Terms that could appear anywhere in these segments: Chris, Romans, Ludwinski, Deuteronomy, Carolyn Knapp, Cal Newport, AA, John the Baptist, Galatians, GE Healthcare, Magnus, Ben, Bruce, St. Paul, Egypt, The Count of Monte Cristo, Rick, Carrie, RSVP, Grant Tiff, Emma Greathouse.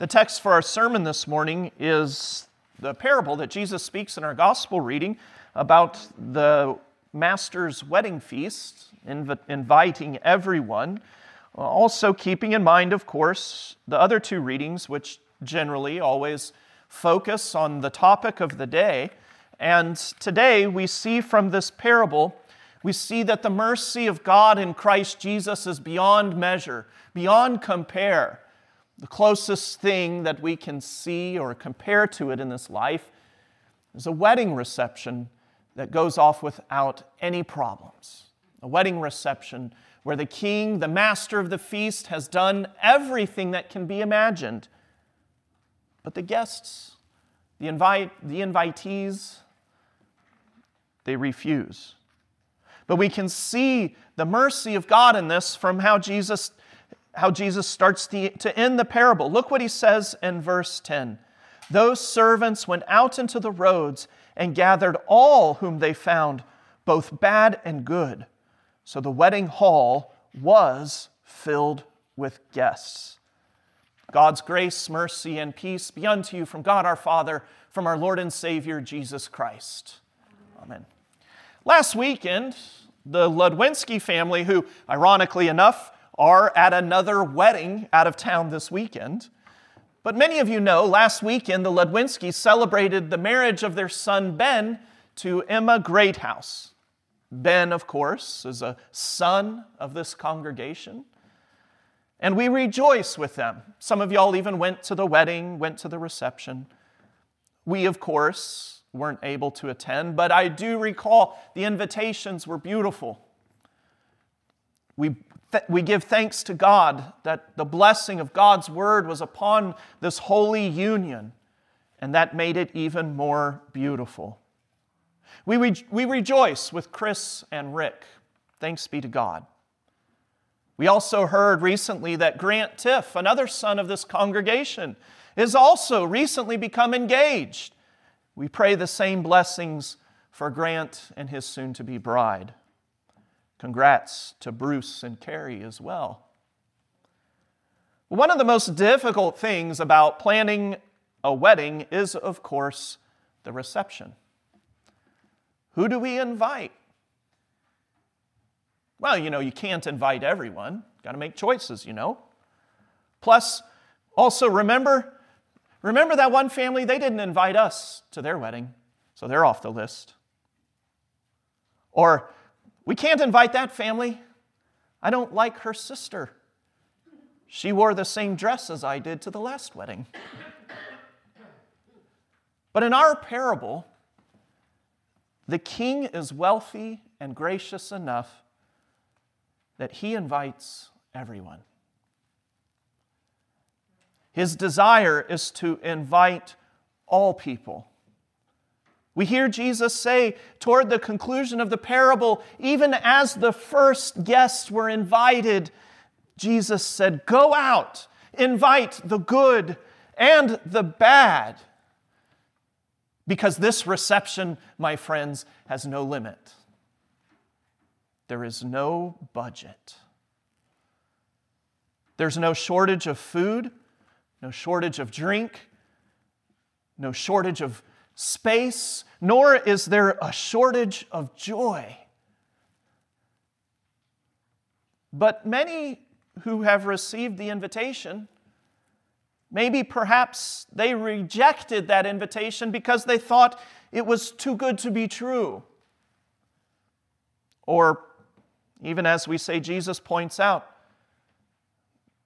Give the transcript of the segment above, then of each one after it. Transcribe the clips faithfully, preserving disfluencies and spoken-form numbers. The text for our sermon this morning is the parable that Jesus speaks in our gospel reading about the master's wedding feast, inv- inviting everyone. Also keeping in mind, of course, the other two readings, which generally always focus on the topic of the day. And today we see from this parable, we see that the mercy of God in Christ Jesus is beyond measure, beyond compare. The closest thing that we can see or compare to it in this life is a wedding reception that goes off without any problems. A wedding reception where the king, the master of the feast, has done everything that can be imagined. But the guests, the invite, the invitees, they refuse. But we can see the mercy of God in this from how Jesus, how Jesus starts the, to end the parable. Look what he says in verse ten. Those servants went out into the roads and gathered all whom they found, both bad and good. So the wedding hall was filled with guests. God's grace, mercy, and peace be unto you from God our Father, from our Lord and Savior, Jesus Christ. Amen. Last weekend, the Ludwinski family, who, ironically enough, are at another wedding out of town this weekend. But many of you know, last weekend, the Ludwinskis celebrated the marriage of their son, Ben, to Emma Greathouse. Ben, of course, is a son of this congregation. And we rejoice with them. Some of y'all even went to the wedding, went to the reception. We, of course, weren't able to attend, but I do recall the invitations were beautiful. We, th- we give thanks to God that the blessing of God's word was upon this holy union, and that made it even more beautiful. We, re- we rejoice with Chris and Rick. Thanks be to God. We also heard recently that Grant Tiff, another son of this congregation, is also recently become engaged. We pray the same blessings for Grant and his soon-to-be bride. Congrats to Bruce and Carrie as well. One of the most difficult things about planning a wedding is, of course, the reception. Who do we invite? Well, you know, you can't invite everyone. Got to make choices, you know. Plus, also remember, remember that one family, they didn't invite us to their wedding, so they're off the list. Or, we can't invite that family. I don't like her sister. She wore the same dress as I did to the last wedding. But in our parable, the king is wealthy and gracious enough that he invites everyone. His desire is to invite all people. We hear Jesus say toward the conclusion of the parable, even as the first guests were invited, Jesus said, "Go out, invite the good and the bad." Because this reception, my friends, has no limit. There is no budget. There's no shortage of food, no shortage of drink, no shortage of space, nor is there a shortage of joy. But many who have received the invitation, maybe perhaps they rejected that invitation because they thought it was too good to be true. Or even as we say, Jesus points out,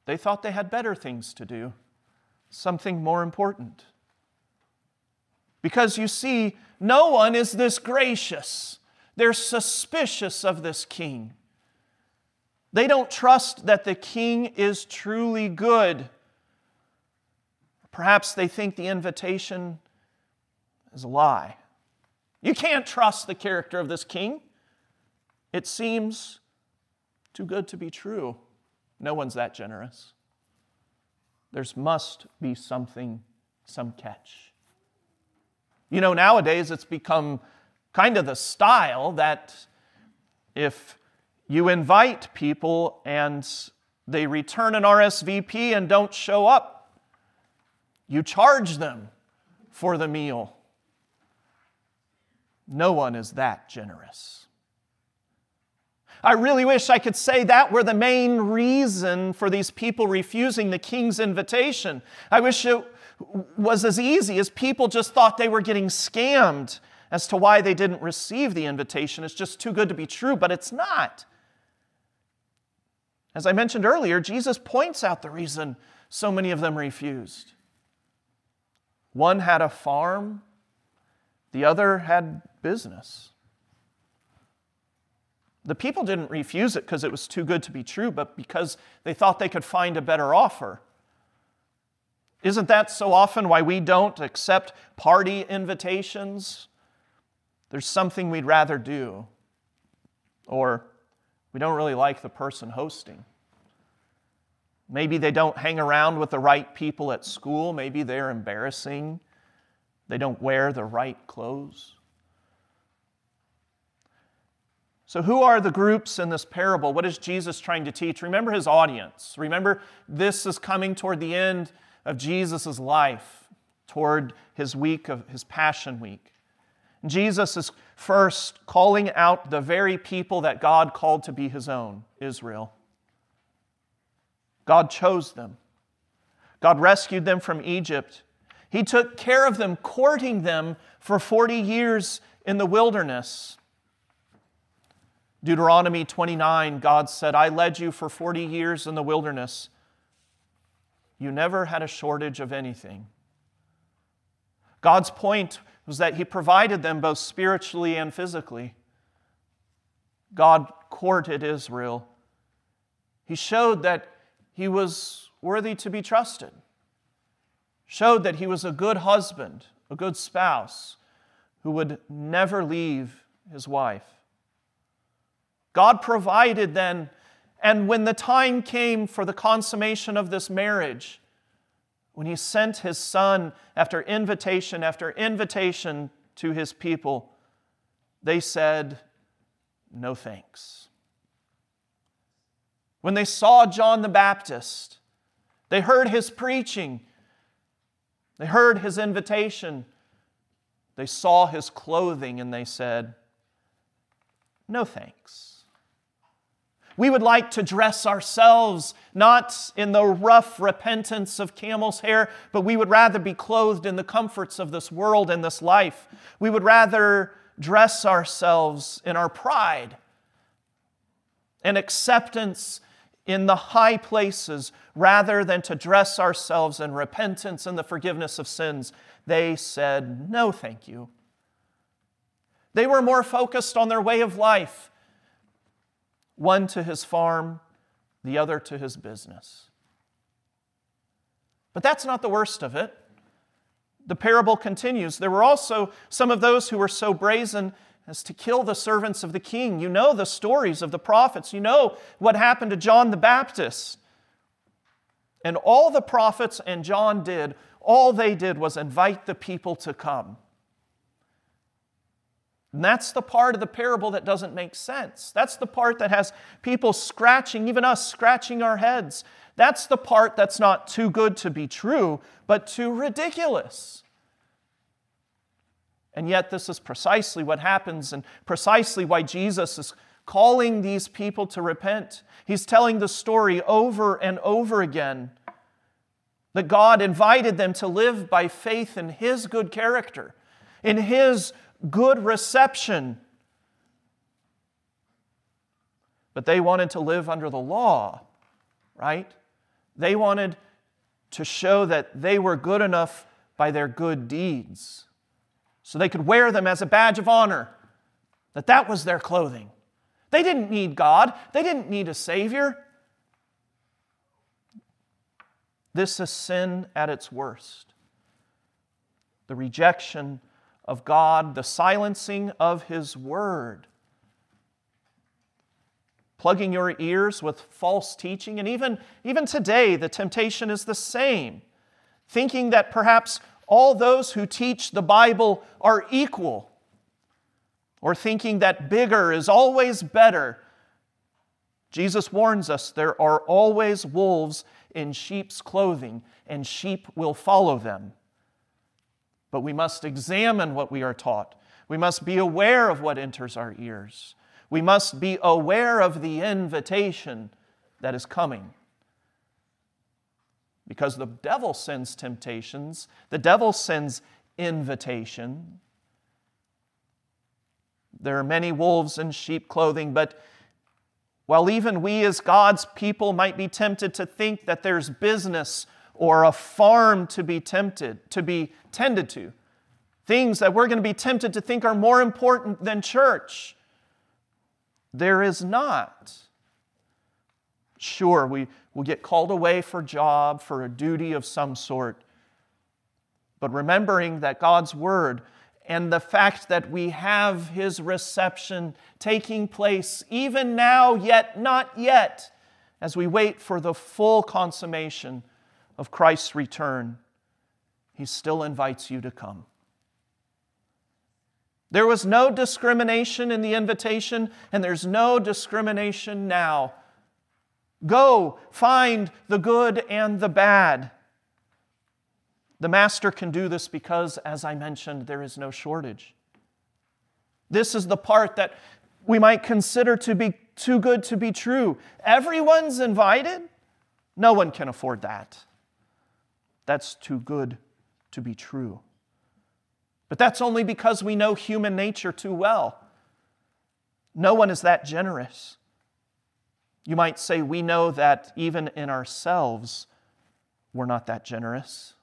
they thought they had better things to do, something more important. Because you see, no one is this gracious. They're suspicious of this king. They don't trust that the king is truly good. Perhaps they think the invitation is a lie. You can't trust the character of this king. It seems too good to be true. No one's that generous. There must be something, some catch. You know, nowadays it's become kind of the style that if you invite people and they return an R S V P and don't show up, You charge them for the meal. No one is that generous. I really wish I could say that were the main reason for these people refusing the king's invitation. I wish it was as easy as people just thought they were getting scammed as to why they didn't receive the invitation. It's just too good to be true, but it's not. As I mentioned earlier, Jesus points out the reason so many of them refused. One had a farm, the other had business. The people didn't refuse it because it was too good to be true, but because they thought they could find a better offer. Isn't that so often why we don't accept party invitations? There's something we'd rather do, or we don't really like the person hosting. Maybe they don't hang around with the right people at school. Maybe they're embarrassing. They don't wear the right clothes. So who are the groups in this parable? What is Jesus trying to teach? Remember his audience. Remember, this is coming toward the end of Jesus' life, toward his week of his Passion Week. Jesus is first calling out the very people that God called to be his own, Israel. God chose them. God rescued them from Egypt. He took care of them, courting them for forty years in the wilderness. Deuteronomy twenty-nine, God said, I led you for forty years in the wilderness. You never had a shortage of anything. God's point was that he provided them both spiritually and physically. God courted Israel. He showed that he was worthy to be trusted. Showed that he was a good husband, a good spouse, who would never leave his wife. God provided then, and when the time came for the consummation of this marriage, when he sent his son after invitation after invitation to his people, they said, no thanks. When they saw John the Baptist, they heard his preaching, they heard his invitation, they saw his clothing, and they said, no thanks. We would like to dress ourselves not in the rough repentance of camel's hair, but we would rather be clothed in the comforts of this world and this life. We would rather dress ourselves in our pride and acceptance in the high places rather than to dress ourselves in repentance and the forgiveness of sins. They said, no, thank you. They were more focused on their way of life. One to his farm, the other to his business. But that's not the worst of it. The parable continues. There were also some of those who were so brazen as to kill the servants of the king. You know the stories of the prophets. You know what happened to John the Baptist. And all the prophets and John did, all they did was invite the people to come. And that's the part of the parable that doesn't make sense. That's the part that has people scratching, even us scratching our heads. That's the part that's not too good to be true, but too ridiculous. And yet this is precisely what happens and precisely why Jesus is calling these people to repent. He's telling the story over and over again that God invited them to live by faith in his good character, in his good reception. But they wanted to live under the law, right? They wanted to show that they were good enough by their good deeds. So they could wear them as a badge of honor, that that was their clothing. They didn't need God. They didn't need a Savior. This is sin at its worst. The rejection of God, the silencing of his word, plugging your ears with false teaching. And even, even today, the temptation is the same, thinking that perhaps all those who teach the Bible are equal, or thinking that bigger is always better. Jesus warns us there are always wolves in sheep's clothing, and sheep will follow them. But we must examine what we are taught. We must be aware of what enters our ears. We must be aware of the invitation that is coming. Because the devil sends temptations, the devil sends invitation. There are many wolves in sheep clothing, but while even we as God's people might be tempted to think that there's business or a farm to be tempted, to be tended to, things that we're going to be tempted to think are more important than church, there is not. Sure, we will get called away for a job, for a duty of some sort, but remembering that God's word and the fact that we have His reception taking place even now, yet not yet, as we wait for the full consummation of Christ's return, He still invites you to come. There was no discrimination in the invitation, and there's no discrimination now. Go, find the good and the bad. The Master can do this because, as I mentioned, there is no shortage. This is the part that we might consider to be too good to be true. Everyone's invited? No one can afford that. That's too good to be true. But that's only because we know human nature too well. No one is that generous. You might say we know that even in ourselves, we're not that generous.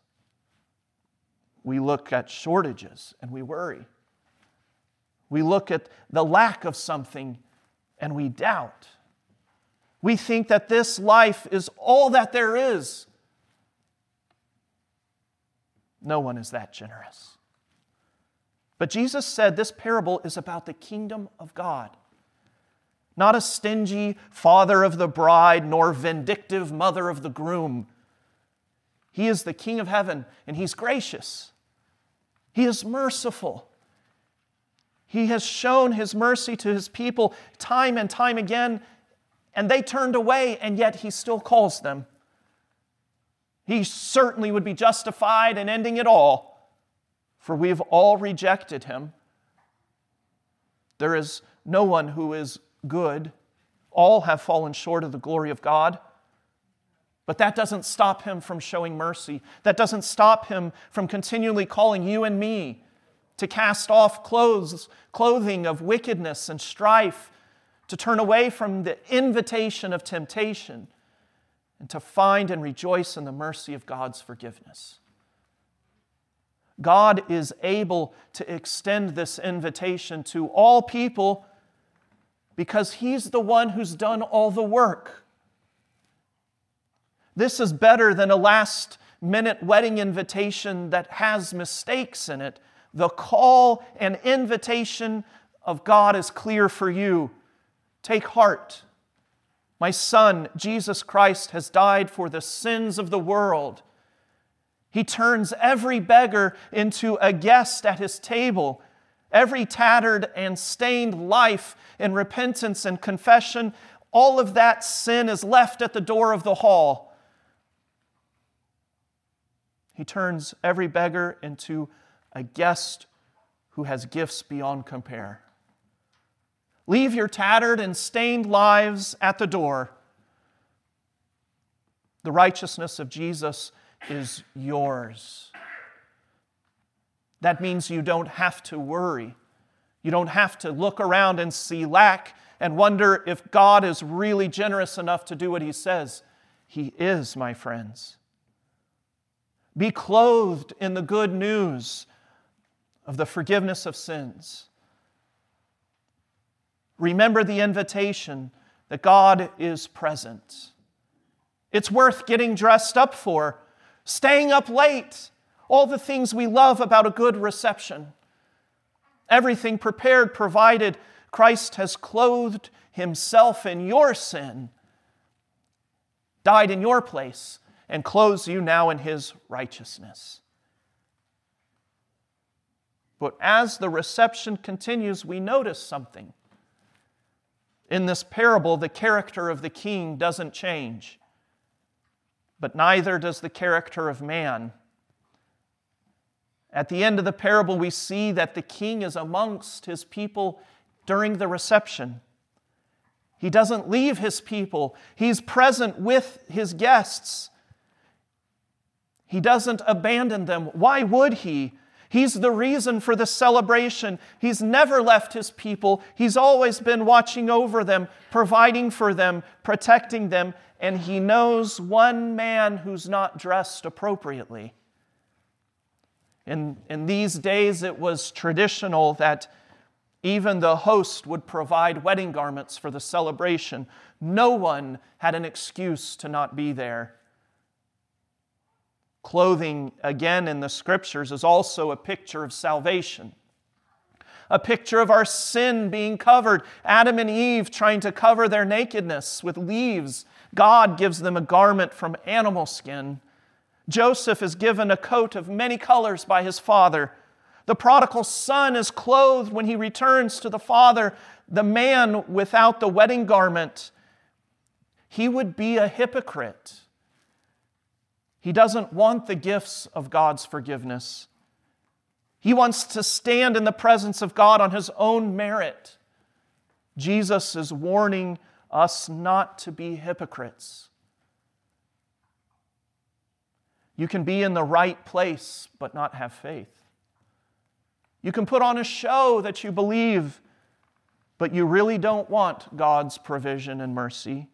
We look at shortages and we worry. We look at the lack of something and we doubt. We think that this life is all that there is. No one is that generous. But Jesus said this parable is about the kingdom of God. Not a stingy father of the bride, nor vindictive mother of the groom. He is the King of heaven, and He's gracious. He is merciful. He has shown His mercy to His people time and time again, and they turned away, and yet He still calls them. He certainly would be justified in ending it all, for we have all rejected Him. There is no one who is good. All have fallen short of the glory of God. But that doesn't stop Him from showing mercy. That doesn't stop Him from continually calling you and me to cast off clothes, clothing of wickedness and strife, to turn away from the invitation of temptation, and to find and rejoice in the mercy of God's forgiveness. God is able to extend this invitation to all people because He's the one who's done all the work. This is better than a last-minute wedding invitation that has mistakes in it. The call and invitation of God is clear for you. Take heart. My Son, Jesus Christ, has died for the sins of the world. He turns every beggar into a guest at His table. Every tattered and stained life in repentance and confession, all of that sin is left at the door of the hall. He turns every beggar into a guest who has gifts beyond compare. Leave your tattered and stained lives at the door. The righteousness of Jesus is yours. That means you don't have to worry. You don't have to look around and see lack and wonder if God is really generous enough to do what He says. He is, my friends. Be clothed in the good news of the forgiveness of sins. Remember the invitation that God is present. It's worth getting dressed up for, staying up late, all the things we love about a good reception. Everything prepared, provided. Christ has clothed Himself in your sin, died in your place, and clothes you now in His righteousness. But as the reception continues, we notice something. In this parable, the character of the king doesn't change. but neither does the character of man. At the end of the parable, we see that the king is amongst his people during the reception. He doesn't leave his people. He's present with his guests. He doesn't abandon them. Why would he? He's the reason for the celebration. He's never left his people. He's always been watching over them, providing for them, protecting them, and he knows one man who's not dressed appropriately. In, in these days, it was traditional that even the host would provide wedding garments for the celebration. No one had an excuse to not be there. Clothing, again, in the Scriptures is also a picture of salvation, a picture of our sin being covered. Adam and Eve trying to cover their nakedness with leaves. God gives them a garment from animal skin. Joseph is given a coat of many colors by his father. The prodigal son is clothed when he returns to the father. The man without the wedding garment, he would be a hypocrite. He doesn't want the gifts of God's forgiveness. He wants to stand in the presence of God on his own merit. Jesus is warning us not to be hypocrites. You can be in the right place but not have faith. You can put on a show that you believe, but you really don't want God's provision and mercy.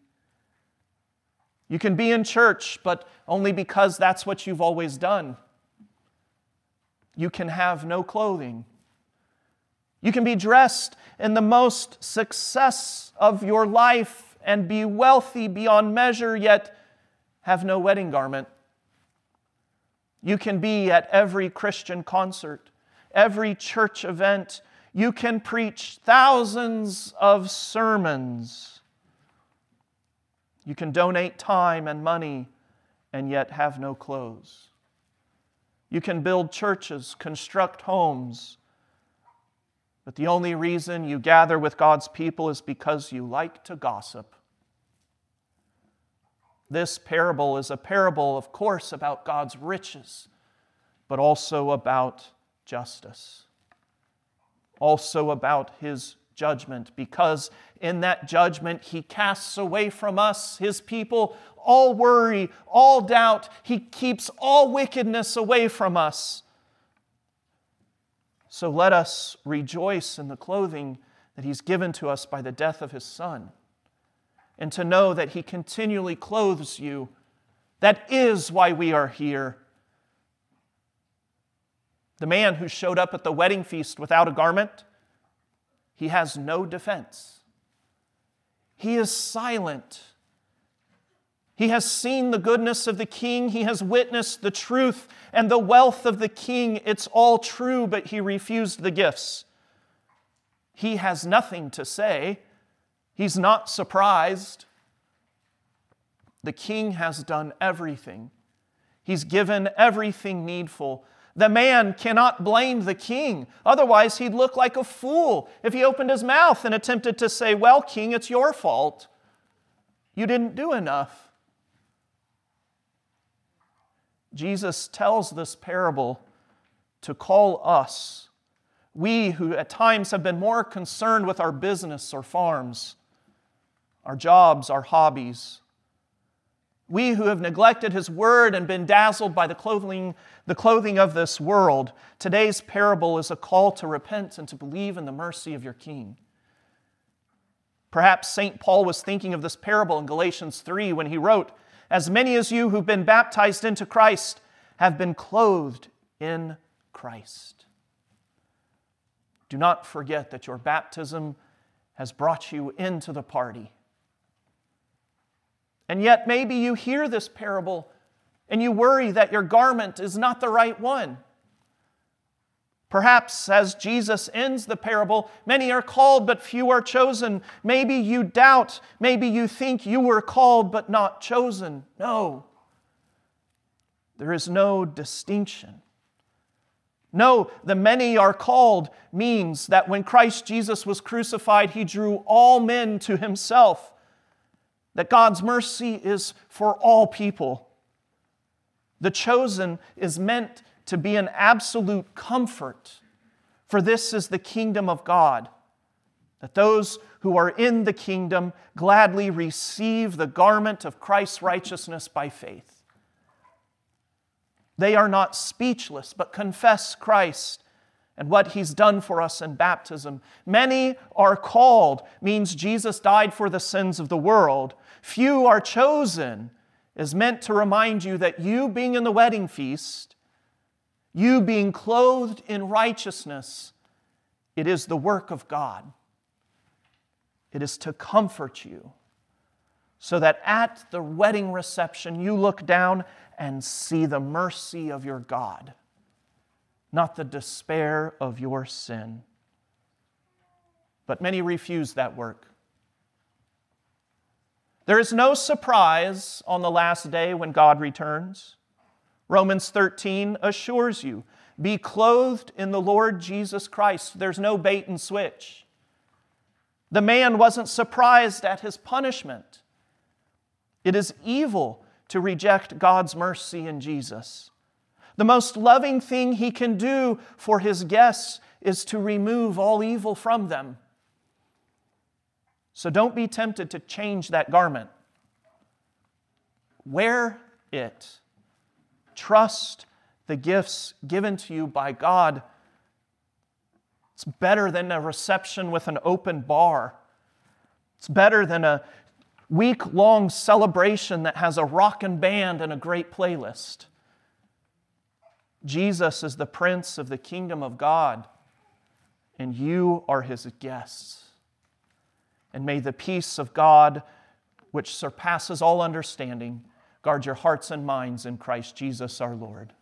You can be in church, but only because that's what you've always done. You can have no clothing. You can be dressed in the most success of your life and be wealthy beyond measure, yet have no wedding garment. You can be at every Christian concert, every church event. You can preach thousands of sermons. You can donate time and money and yet have no clothes. You can build churches, construct homes, but the only reason you gather with God's people is because you like to gossip. This parable is a parable, of course, about God's riches, but also about justice, also about his judgment, because in that judgment he casts away from us, his people, all worry, all doubt. He keeps all wickedness away from us. So let us rejoice in the clothing that he's given to us by the death of his Son, and to know that he continually clothes you. That is why we are here. The man who showed up at the wedding feast without a garment, he has no defense. He is silent. He has seen the goodness of the king. He has witnessed the truth and the wealth of the king. It's all true, but he refused the gifts. He has nothing to say. He's not surprised. The king has done everything. He's given everything needful. The man cannot blame the king. Otherwise, he'd look like a fool if he opened his mouth and attempted to say, well, king, it's your fault. You didn't do enough. Jesus tells this parable to call us, we who at times have been more concerned with our business or farms, our jobs, our hobbies, we who have neglected his word and been dazzled by the clothing, the clothing of this world. Today's parable is a call to repent and to believe in the mercy of your King. Perhaps Saint Paul was thinking of this parable in Galatians three when he wrote, "As many as you who've been baptized into Christ have been clothed in Christ." Do not forget that your baptism has brought you into the party. And yet maybe you hear this parable and you worry that your garment is not the right one. Perhaps as Jesus ends the parable, many are called but few are chosen. Maybe you doubt, maybe you think you were called but not chosen. No, there is no distinction. No, the many are called means that when Christ Jesus was crucified, he drew all men to himself. That God's mercy is for all people. The chosen is meant to be an absolute comfort, for this is the kingdom of God, that those who are in the kingdom gladly receive the garment of Christ's righteousness by faith. They are not speechless, but confess Christ and what he's done for us in baptism. Many are called, means Jesus died for the sins of the world. Few are chosen, is meant to remind you that you being in the wedding feast, you being clothed in righteousness, it is the work of God. It is to comfort you, so that at the wedding reception you look down and see the mercy of your God, not the despair of your sin. But many refuse that work. There is no surprise on the last day when God returns. Romans thirteen assures you, be clothed in the Lord Jesus Christ. There's no bait and switch. The man wasn't surprised at his punishment. It is evil to reject God's mercy in Jesus. The most loving thing he can do for his guests is to remove all evil from them. So don't be tempted to change that garment. Wear it. Trust the gifts given to you by God. It's better than a reception with an open bar. It's better than a week-long celebration that has a rockin' band and a great playlist. Jesus is the Prince of the Kingdom of God, and you are his guests. And may the peace of God, which surpasses all understanding, guard your hearts and minds in Christ Jesus our Lord.